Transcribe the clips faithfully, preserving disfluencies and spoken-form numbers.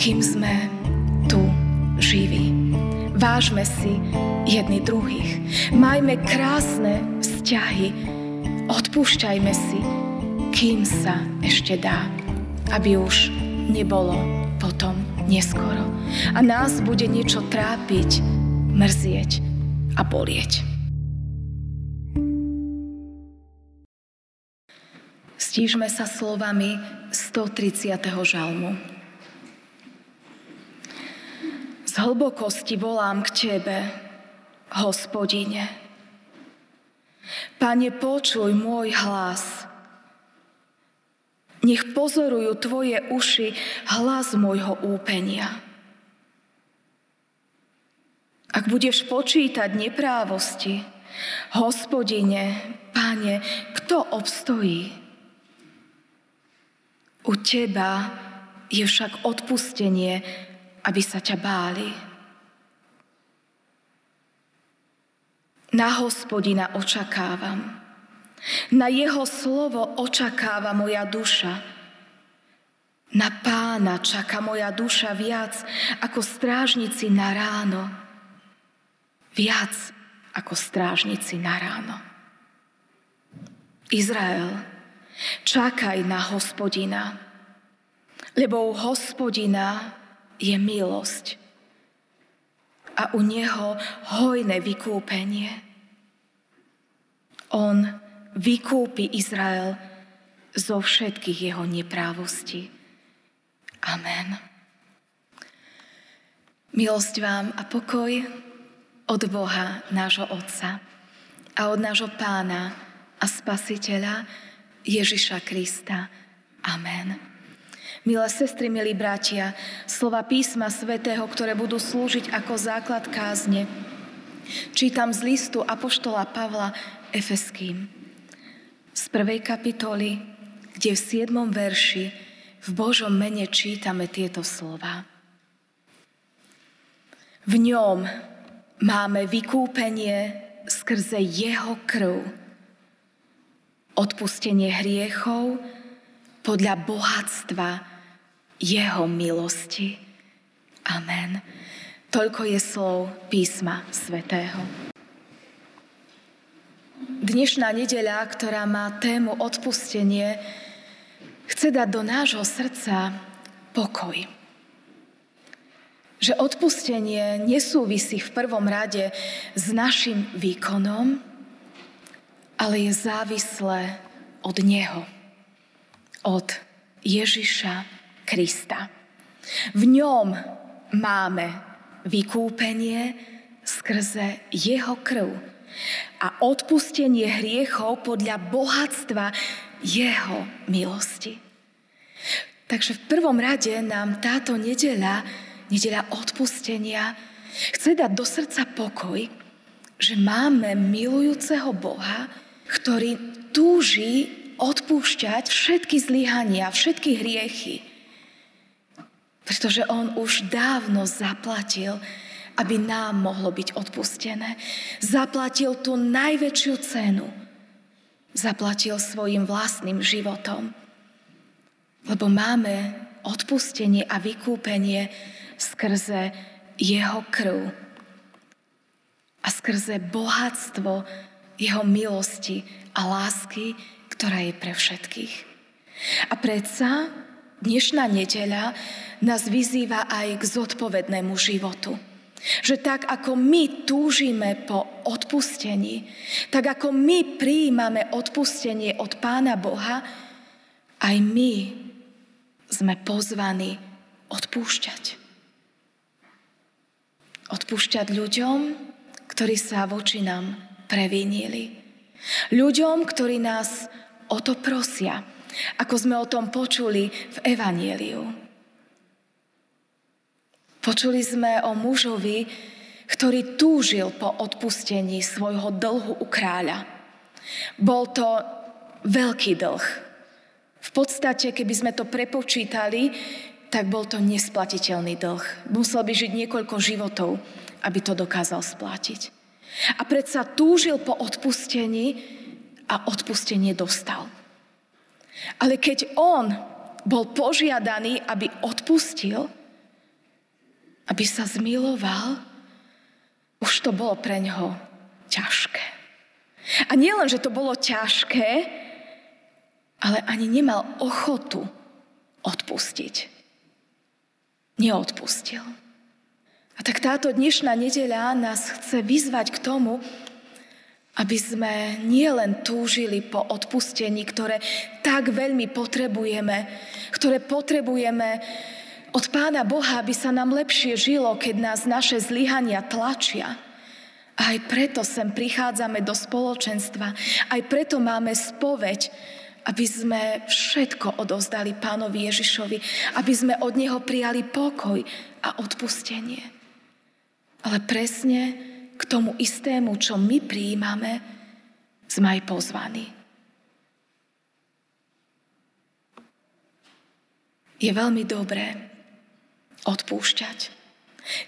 kým sme tu živí. Vážme si jedni druhých. Majme krásne vzťahy. Odpúšťajme si, kým sa ešte dá, aby už nebolo potom neskoro. A nás bude niečo trápiť, mrzieť a bolieť. Stížme sa slovami stotridsiateho žalmu. Z hlbokosti volám k Tebe, Hospodine. Pane, počuj môj hlas. Nech pozorujú Tvoje uši hlas môjho úpenia. Ak budeš počítať neprávosti, Hospodine, Pane, kto obstojí? U Teba je však odpustenie, aby sa ťa báli. Na Hospodina očakávam. Na Jeho slovo očakáva moja duša. Na Pána čaká moja duša viac ako strážnici na ráno. Viac ako strážnici na ráno. Izrael, čakaj na Hospodina, lebo u Hospodina je milosť a u Neho hojné vykúpenie. On vykúpi Izrael zo všetkých jeho neprávostí. Amen. Milosť vám a pokoj od Boha, nášho Otca, a od nášho Pána a Spasiteľa Ježiša Krista. Amen. Milé sestry, milí bratia, slova písma svätého, ktoré budú slúžiť ako základ kázne, čítam z listu apoštola Pavla Efeským, z prvej kapitoly, kde v siedmom verši v Božom mene čítame tieto slova. V ňom máme vykúpenie skrze jeho krv, odpustenie hriechov podľa bohatstva jeho milosti. Amen. Toľko je slov písma svätého. Dnešná nedeľa, ktorá má tému odpustenie, chce dať do nášho srdca pokoj. Že odpustenie nesúvisí v prvom rade s našim výkonom, ale je závislé od Neho, od Ježiša Krista. V ňom máme vykúpenie skrze jeho krv a odpustenie hriechov podľa bohatstva jeho milosti. Takže v prvom rade nám táto nedeľa, nedeľa odpustenia, chce dať do srdca pokoj, že máme milujúceho Boha, ktorý túži odpúšťať všetky zlyhania, všetky hriechy. Pretože on už dávno zaplatil, aby nám mohlo byť odpustené. Zaplatil tú najväčšiu cenu. Zaplatil svojim vlastným životom. Lebo máme odpustenie a vykúpenie skrze jeho krv. A skrze bohatstvo jeho milosti a lásky, ktorá je pre všetkých. A predsa dnešná nedeľa nás vyzýva aj k zodpovednému životu. Že tak, ako my túžime po odpustení, tak ako my prijímame odpustenie od Pána Boha, aj my sme pozvaní odpúšťať. Odpúšťať ľuďom, ktorí sa voči nám previnili. Ľuďom, ktorí nás o to prosia, ako sme o tom počuli v Evanjeliu. Počuli sme o mužovi, ktorý túžil po odpustení svojho dlhu u kráľa. Bol to veľký dlh. V podstate, keby sme to prepočítali, tak bol to nesplatiteľný dlh. Musel by žiť niekoľko životov, aby to dokázal splatiť. A predsa túžil po odpustení a odpustenie dostal. Ale keď on bol požiadaný, aby odpustil, aby sa zmiloval, už to bolo pre ňoho ťažké. A nielen, že to bolo ťažké, ale ani nemal ochotu odpustiť. Neodpustil. A tak táto dnešná nedeľa nás chce vyzvať k tomu, aby sme nielen túžili po odpustení, ktoré tak veľmi potrebujeme, ktoré potrebujeme od Pána Boha, aby sa nám lepšie žilo, keď nás naše zlyhania tlačia. A aj preto sem prichádzame do spoločenstva, aj preto máme spoveď, aby sme všetko odovzdali Pánovi Ježišovi, aby sme od Neho prijali pokoj a odpustenie. Ale presne k tomu istému, čo my prijímame, sme aj pozvaní. Je veľmi dobré odpúšťať.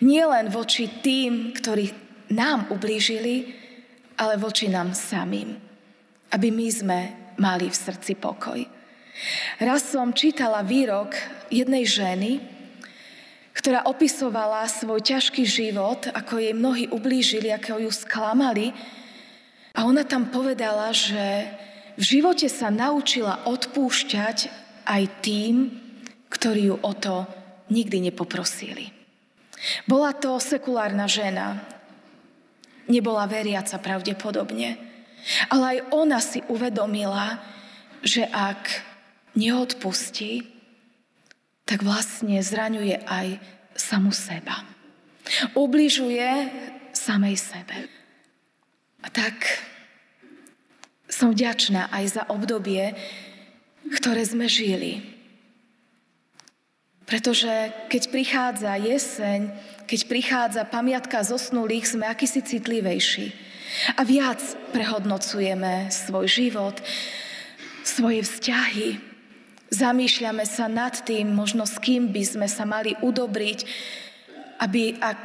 Nie len voči tým, ktorí nám ublížili, ale voči nám samým. Aby my sme mali v srdci pokoj. Raz som čítala výrok jednej ženy, ktorá opisovala svoj ťažký život, ako jej mnohí ublížili, ako ju sklamali. A ona tam povedala, že v živote sa naučila odpúšťať aj tým, ktorí ju o to nikdy nepoprosili. Bola to sekulárna žena, nebola veriaca pravdepodobne, ale aj ona si uvedomila, že ak neodpustí, tak vlastne zraňuje aj samu seba. Ubližuje samej sebe. A tak som vďačná aj za obdobie, ktoré sme žili. Pretože keď prichádza jeseň, keď prichádza pamiatka zosnulých, sme akýsi citlivejší. A viac prehodnocujeme svoj život, svoje vzťahy. Zamýšľame sa nad tým, možno s kým by sme sa mali udobriť, aby ak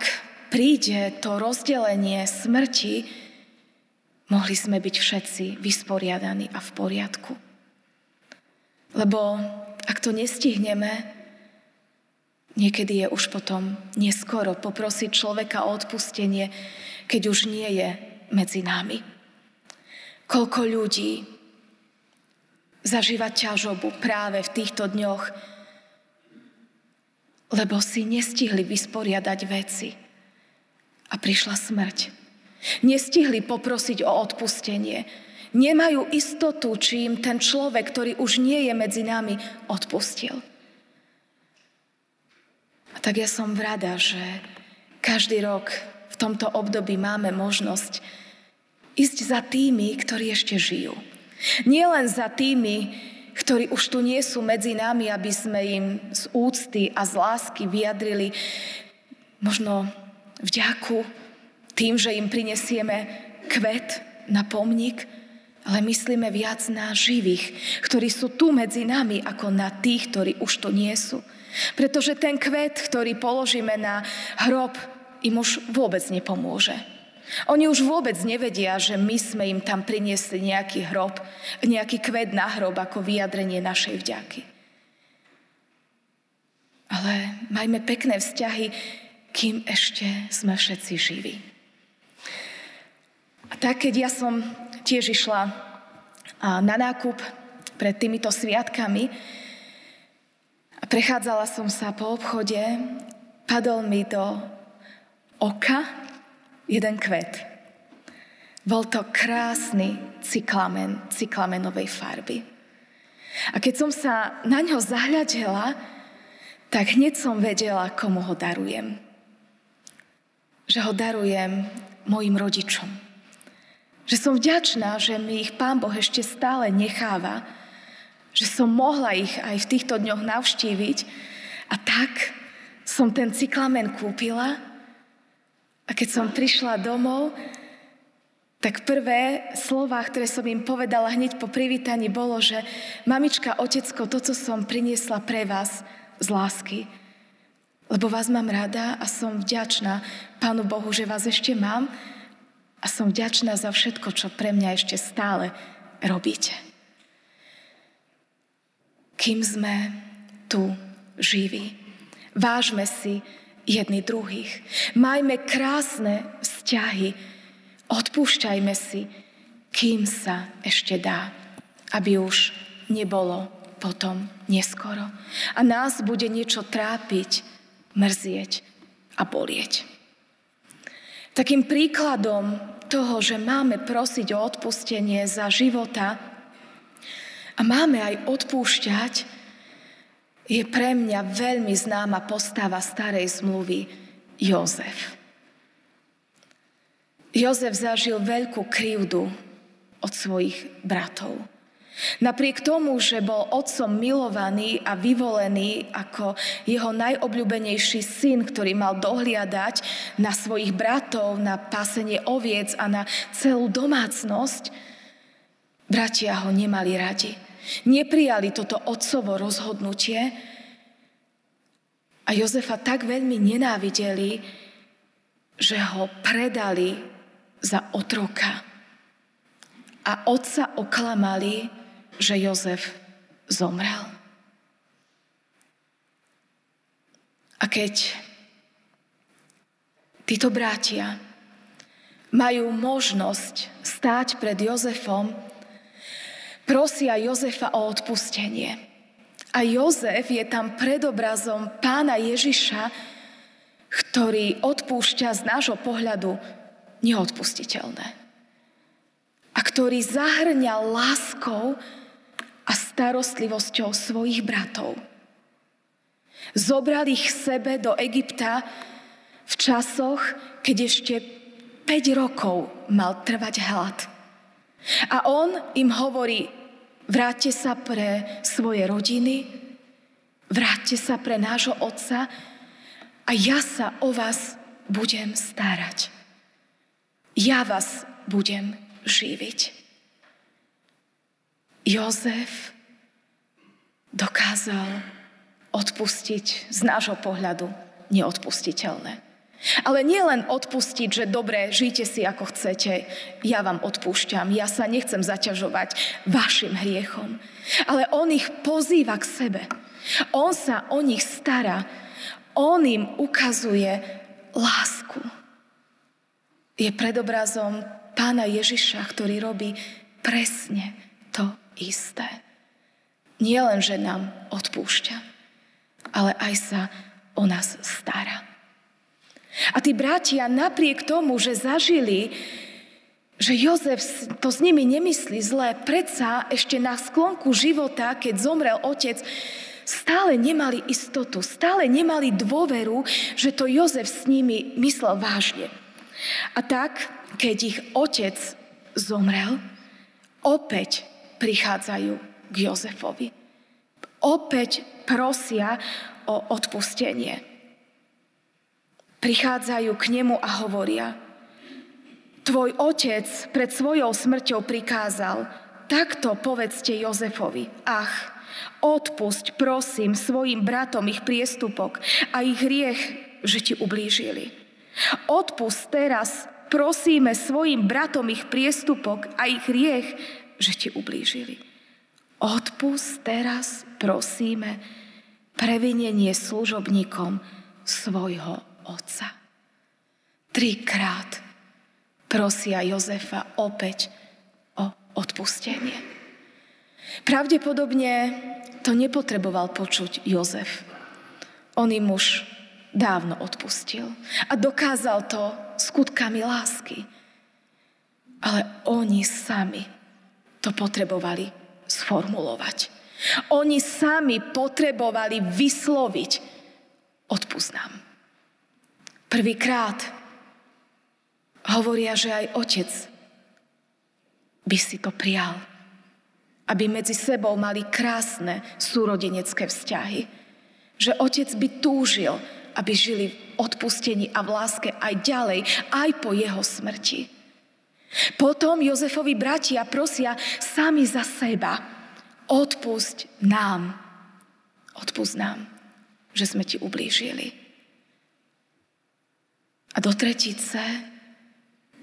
príde to rozdelenie smrti, mohli sme byť všetci vysporiadaní a v poriadku. Lebo ak to nestihneme, niekedy je už potom neskoro poprosiť človeka o odpustenie, keď už nie je medzi nami. Koľko ľudí zažíva ťažobu práve v týchto dňoch, lebo si nestihli vysporiadať veci a prišla smrť. Nestihli poprosiť o odpustenie. Nemajú istotu, či im ten človek, ktorý už nie je medzi nami, odpustil. A tak ja som rada, že každý rok v tomto období máme možnosť ísť za tými, ktorí ešte žijú. Nie len za tými, ktorí už tu nie sú medzi nami, aby sme im z úcty a z lásky vyjadrili možno vďaku tým, že im prinesieme kvet na pomník, ale myslíme viac na živých, ktorí sú tu medzi nami, ako na tých, ktorí už tu nie sú. Pretože ten kvet, ktorý položíme na hrob, im už vôbec nepomôže. Oni už vôbec nevedia, že my sme im tam priniesli nejaký hrob, nejaký kvet na hrob ako vyjadrenie našej vďaky. Ale majme pekné vzťahy, kým ešte sme všetci živí. A tak, keď ja som tiež išla na nákup pred týmito sviatkami, prechádzala som sa po obchode, padol mi do oka jeden kvet. Bol to krásny cyklamen, cyklamenovej farby. A keď som sa na ňo zahľadela, tak hneď som vedela, komu ho darujem. Že ho darujem mojim rodičom. Že som vďačná, že mi ich Pán Boh ešte stále necháva, že som mohla ich aj v týchto dňoch navštíviť. A tak som ten cyklamen kúpila a keď som prišla domov, tak prvé slová, ktoré som im povedala hneď po privítaní, bolo, že mamička, otecko, to, co som priniesla pre vás z lásky, lebo vás mám rada a som vďačná Pánu Bohu, že vás ešte mám a som vďačná za všetko, čo pre mňa ešte stále robíte. Kým sme tu živí. Vážme si jedni druhých. Majme krásne vzťahy. Odpúšťajme si, kým sa ešte dá, aby už nebolo potom neskoro. A nás bude niečo trápiť, mrzieť a bolieť. Takým príkladom toho, že máme prosiť o odpustenie za života a máme aj odpúšťať, je pre mňa veľmi známa postava starej zmluvy Jozef. Jozef zažil veľkú krivdu od svojich bratov. Napriek tomu, že bol otcom milovaný a vyvolený ako jeho najobľúbenejší syn, ktorý mal dohliadať na svojich bratov, na pásenie oviec a na celú domácnosť, bratia ho nemali radi. Neprijali toto otcovo rozhodnutie a Jozefa tak veľmi nenávideli, že ho predali za otroka. A otca oklamali, že Jozef zomrel. A keď títo bratia majú možnosť stáť pred Jozefom, prosia Jozefa o odpustenie. A Jozef je tam predobrazom Pána Ježiša, ktorý odpúšťa z nášho pohľadu neodpustiteľné. A ktorý zahrňa láskou a starostlivosťou svojich bratov. Zobral ich sebe do Egypta v časoch, keď ešte päť rokov mal trvať hlad. A on im hovorí, vráťte sa pre svoje rodiny, vráťte sa pre nášho otca a ja sa o vás budem starať. Ja vás budem živiť. Jozef dokázal odpustiť z nášho pohľadu neodpustiteľné. Ale nie len odpustiť, že dobre, žijte si ako chcete, ja vám odpúšťam, ja sa nechcem zaťažovať vašim hriechom. Ale on ich pozýva k sebe. On sa o nich stará. On im ukazuje lásku. Je predobrazom Pána Ježiša, ktorý robí presne to isté. Nie len, že nám odpúšťa, ale aj sa o nás stará. A tí bratia napriek tomu, že zažili, že Jozef to s nimi nemyslí zlé, predsa ešte na sklonku života, keď zomrel otec, stále nemali istotu, stále nemali dôveru, že to Jozef s nimi myslel vážne. A tak, keď ich otec zomrel, opäť prichádzajú k Jozefovi. Opäť prosia o odpustenie. Prichádzajú k nemu a hovoria, tvoj otec pred svojou smrťou prikázal, takto povedzte Jozefovi, ach, odpusť prosím svojim bratom ich priestupok a ich hriech, že ti ublížili. Odpusť teraz prosíme svojim bratom ich priestupok a ich hriech, že ti ublížili. Odpusť teraz prosíme previnenie služobníkom svojho otca. Trikrát prosia Jozefa opäť o odpustenie. Pravdepodobne to nepotreboval počuť Jozef. On im už dávno odpustil a dokázal to skutkami lásky. Ale oni sami to potrebovali sformulovať. Oni sami potrebovali vysloviť odpusť nám. Prvýkrát hovoria, že aj otec by si to prial, aby medzi sebou mali krásne súrodenecké vzťahy. Že otec by túžil, aby žili v odpustení a v láske aj ďalej, aj po jeho smrti. Potom Jozefovi bratia prosia sami za seba, odpusť nám, odpusť nám, že sme ti ublížili. A do tretice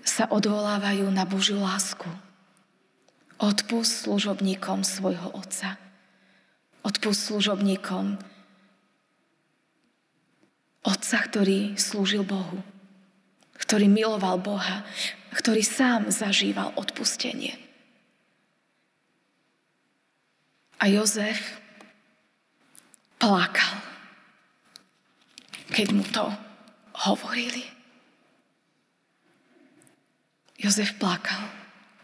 sa odvolávajú na Božiu lásku. Odpusť služobníkom svojho otca. Odpusť služobníkom Otca, ktorý slúžil Bohu, ktorý miloval Boha, ktorý sám zažíval odpustenie. A Jozef plakal, keď mu to hovorili. Jozef plakal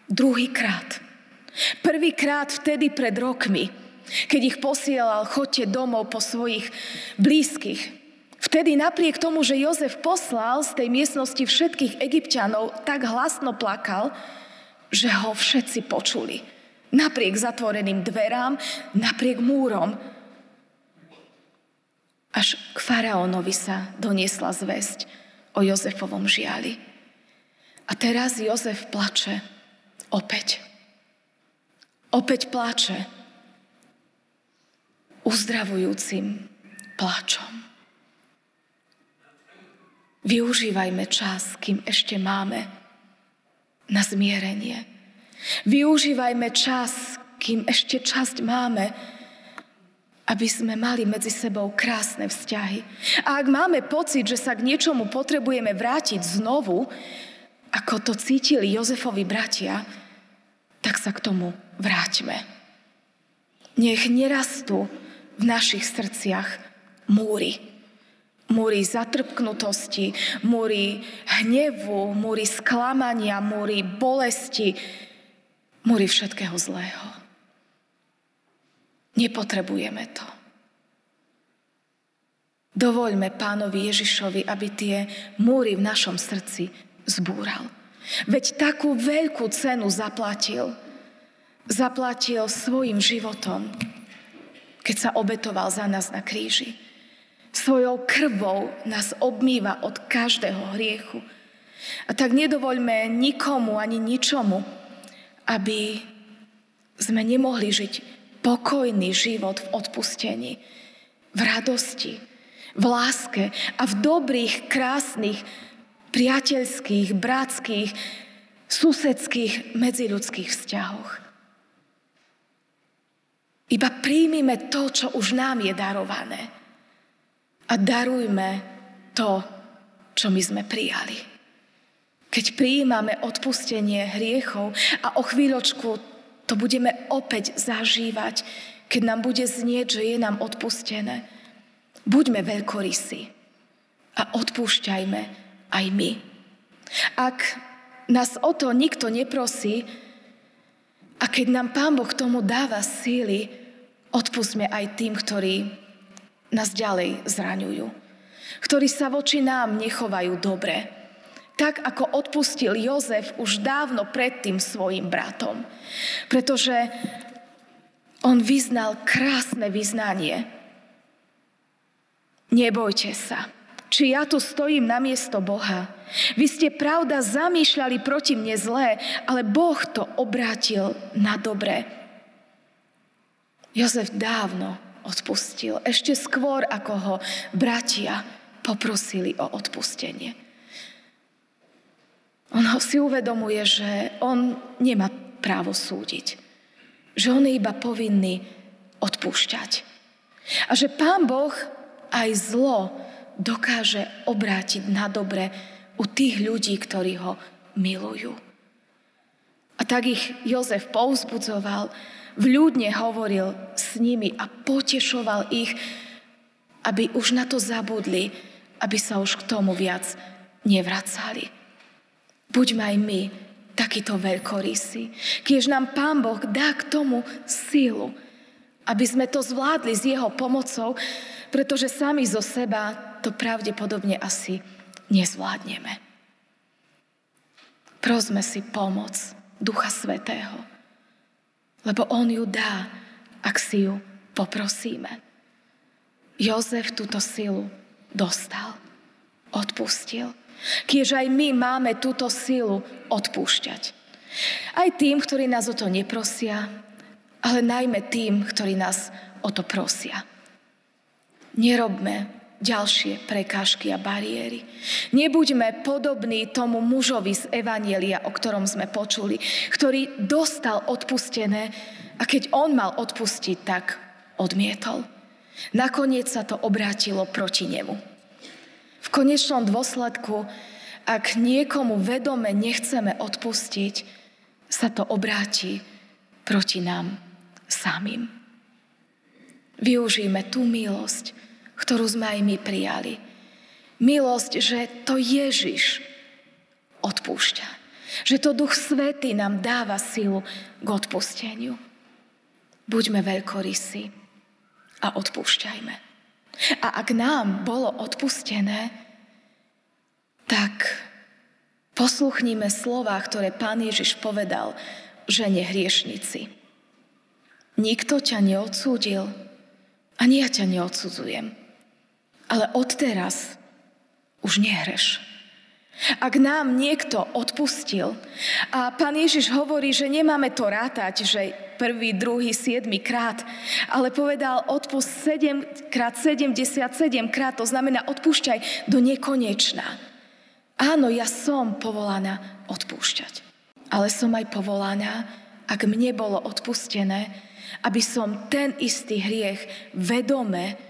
druhýkrát. Prvýkrát vtedy pred rokmi, keď ich posielal chodte domov po svojich blízkych. Vtedy napriek tomu, že Jozef poslal z tej miestnosti všetkých Egypťanov, tak hlasno plakal, že ho všetci počuli. Napriek zatvoreným dverám, napriek múrom. Až k faraónovi sa doniesla zvesť o Jozefovom žiali. A teraz Jozef plače opäť. Opäť plače uzdravujúcim plačom. Využívajme čas, kým ešte máme, na zmierenie. Využívajme čas, kým ešte časť máme, aby sme mali medzi sebou krásne vzťahy. A ak máme pocit, že sa k niečomu potrebujeme vrátiť znovu, ako to cítili Jozefovi bratia, tak sa k tomu vráťme. Nech nerastú v našich srdciach múry. Múry zatrpknutosti, múry hnevu, múry sklamania, múry bolesti, múry všetkého zlého. Nepotrebujeme to. Dovoľme Pánovi Ježišovi, aby tie múry v našom srdci zbúral. Veď takú veľkú cenu zaplatil. Zaplatil svojim životom, keď sa obetoval za nás na kríži. Svojou krvou nás obmýva od každého hriechu. A tak nedovoľme nikomu ani ničomu, aby sme nemohli žiť pokojný život v odpustení, v radosti, v láske a v dobrých, krásnych, priateľských, bratských, susedských, medziľudských vzťahoch. Iba príjmime to, čo už nám je darované. A darujme to, čo my sme prijali. Keď prijímame odpustenie hriechov a o chvíľočku to budeme opäť zažívať, keď nám bude znieť, že je nám odpustené. Buďme veľkorysí a odpúšťajme aj my. Ak nás o to nikto neprosí a keď nám Pán Boh k tomu dáva síly, odpustme aj tým, ktorí nás ďalej zraňujú, ktorí sa voči nám nechovajú dobre, tak ako odpustil Jozef už dávno predtým svojim bratom. Pretože on vyznal krásne vyznanie. Nebojte sa, či ja tu stojím namiesto Boha. Vy ste pravda zamýšľali proti mne zlé, ale Boh to obrátil na dobre. Jozef dávno odpustil, ešte skôr, ako ho bratia poprosili o odpustenie. On ho si uvedomuje, že on nemá právo súdiť. Že on je iba povinný odpúšťať. A že Pán Boh aj zlo dokáže obrátiť na dobre u tých ľudí, ktorí ho milujú. A tak ich Jozef povzbudzoval, vľúdne hovoril s nimi a potešoval ich, aby už na to zabudli, aby sa už k tomu viac nevracali. Buďme aj my takýto veľkorysí, kiež nám Pán Boh dá k tomu sílu, aby sme to zvládli s jeho pomocou, pretože sami zo seba to pravdepodobne asi nezvládneme. Prosme si pomoc Ducha Svätého, lebo on ju dá, ak si ju poprosíme. Jozef túto silu dostal, odpustil. Kiež aj my máme túto silu odpúšťať. Aj tým, ktorí nás o to neprosia, ale najmä tým, ktorí nás o to prosia. Nerobme ďalšie prekážky a bariéry. Nebuďme podobní tomu mužovi z Evanjelia, o ktorom sme počuli, ktorý dostal odpustené a keď on mal odpustiť, tak odmietol. Nakoniec sa to obrátilo proti nemu. V konečnom dôsledku, ak niekomu vedome nechceme odpustiť, sa to obráti proti nám samým. Využijme tú milosť, ktorú sme aj my prijali. Milosť, že to Ježiš odpúšťa. Že to Duch Svätý nám dáva silu k odpusteniu. Buďme veľkorysí a odpúšťajme. A ak nám bolo odpustené, tak posluchnime slová, ktoré Pán Ježiš povedal žene hriešnici. Nikto ťa neodsúdil, ani ja ťa neodsudzujem. Ale odteraz už nehreš. Ak nám niekto odpustil a Pán Ježiš hovorí, že nemáme to rátať, že prvý, druhý, siedmy krát, ale povedal odpust sedem krát, sedemdesiatsedem krát, to znamená odpúšťaj do nekonečna. Áno, ja som povolaná odpúšťať. Ale som aj povolaná, ak mne bolo odpustené, aby som ten istý hriech vedome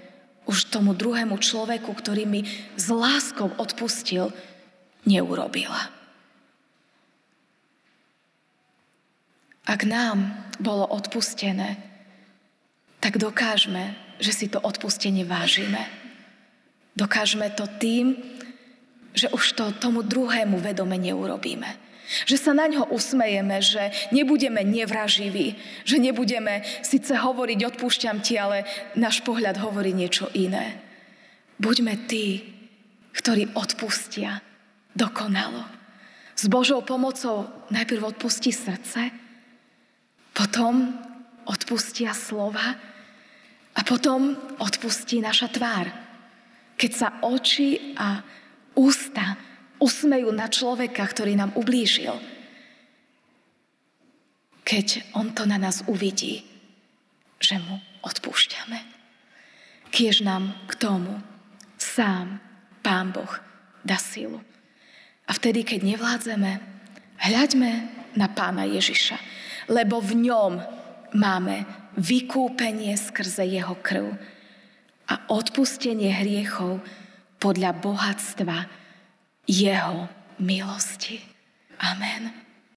už tomu druhému človeku, ktorý mi s láskou odpustil, neurobila. Ak nám bolo odpustené, tak dokážme, že si to odpustenie vážime. Dokážme to tým, že už to tomu druhému vedome neurobíme. Že sa na ňo usmejeme, že nebudeme nevraživí, že nebudeme síce hovoriť odpúšťam ti, ale náš pohľad hovorí niečo iné. Buďme tí, ktorí odpustia dokonalo. S Božou pomocou najprv odpustí srdce, potom odpustia slova a potom odpustí naša tvár. Keď sa oči a ústa usmejú na človeka, ktorý nám ublížil. Keď on to na nás uvidí, že mu odpúšťame. Kiež nám k tomu sám Pán Boh dá silu. A vtedy, keď nevládzeme, hľaďme na Pána Ježiša, lebo v ňom máme vykúpenie skrze jeho krv a odpustenie hriechov podľa bohatstva jeho milosti. Amen.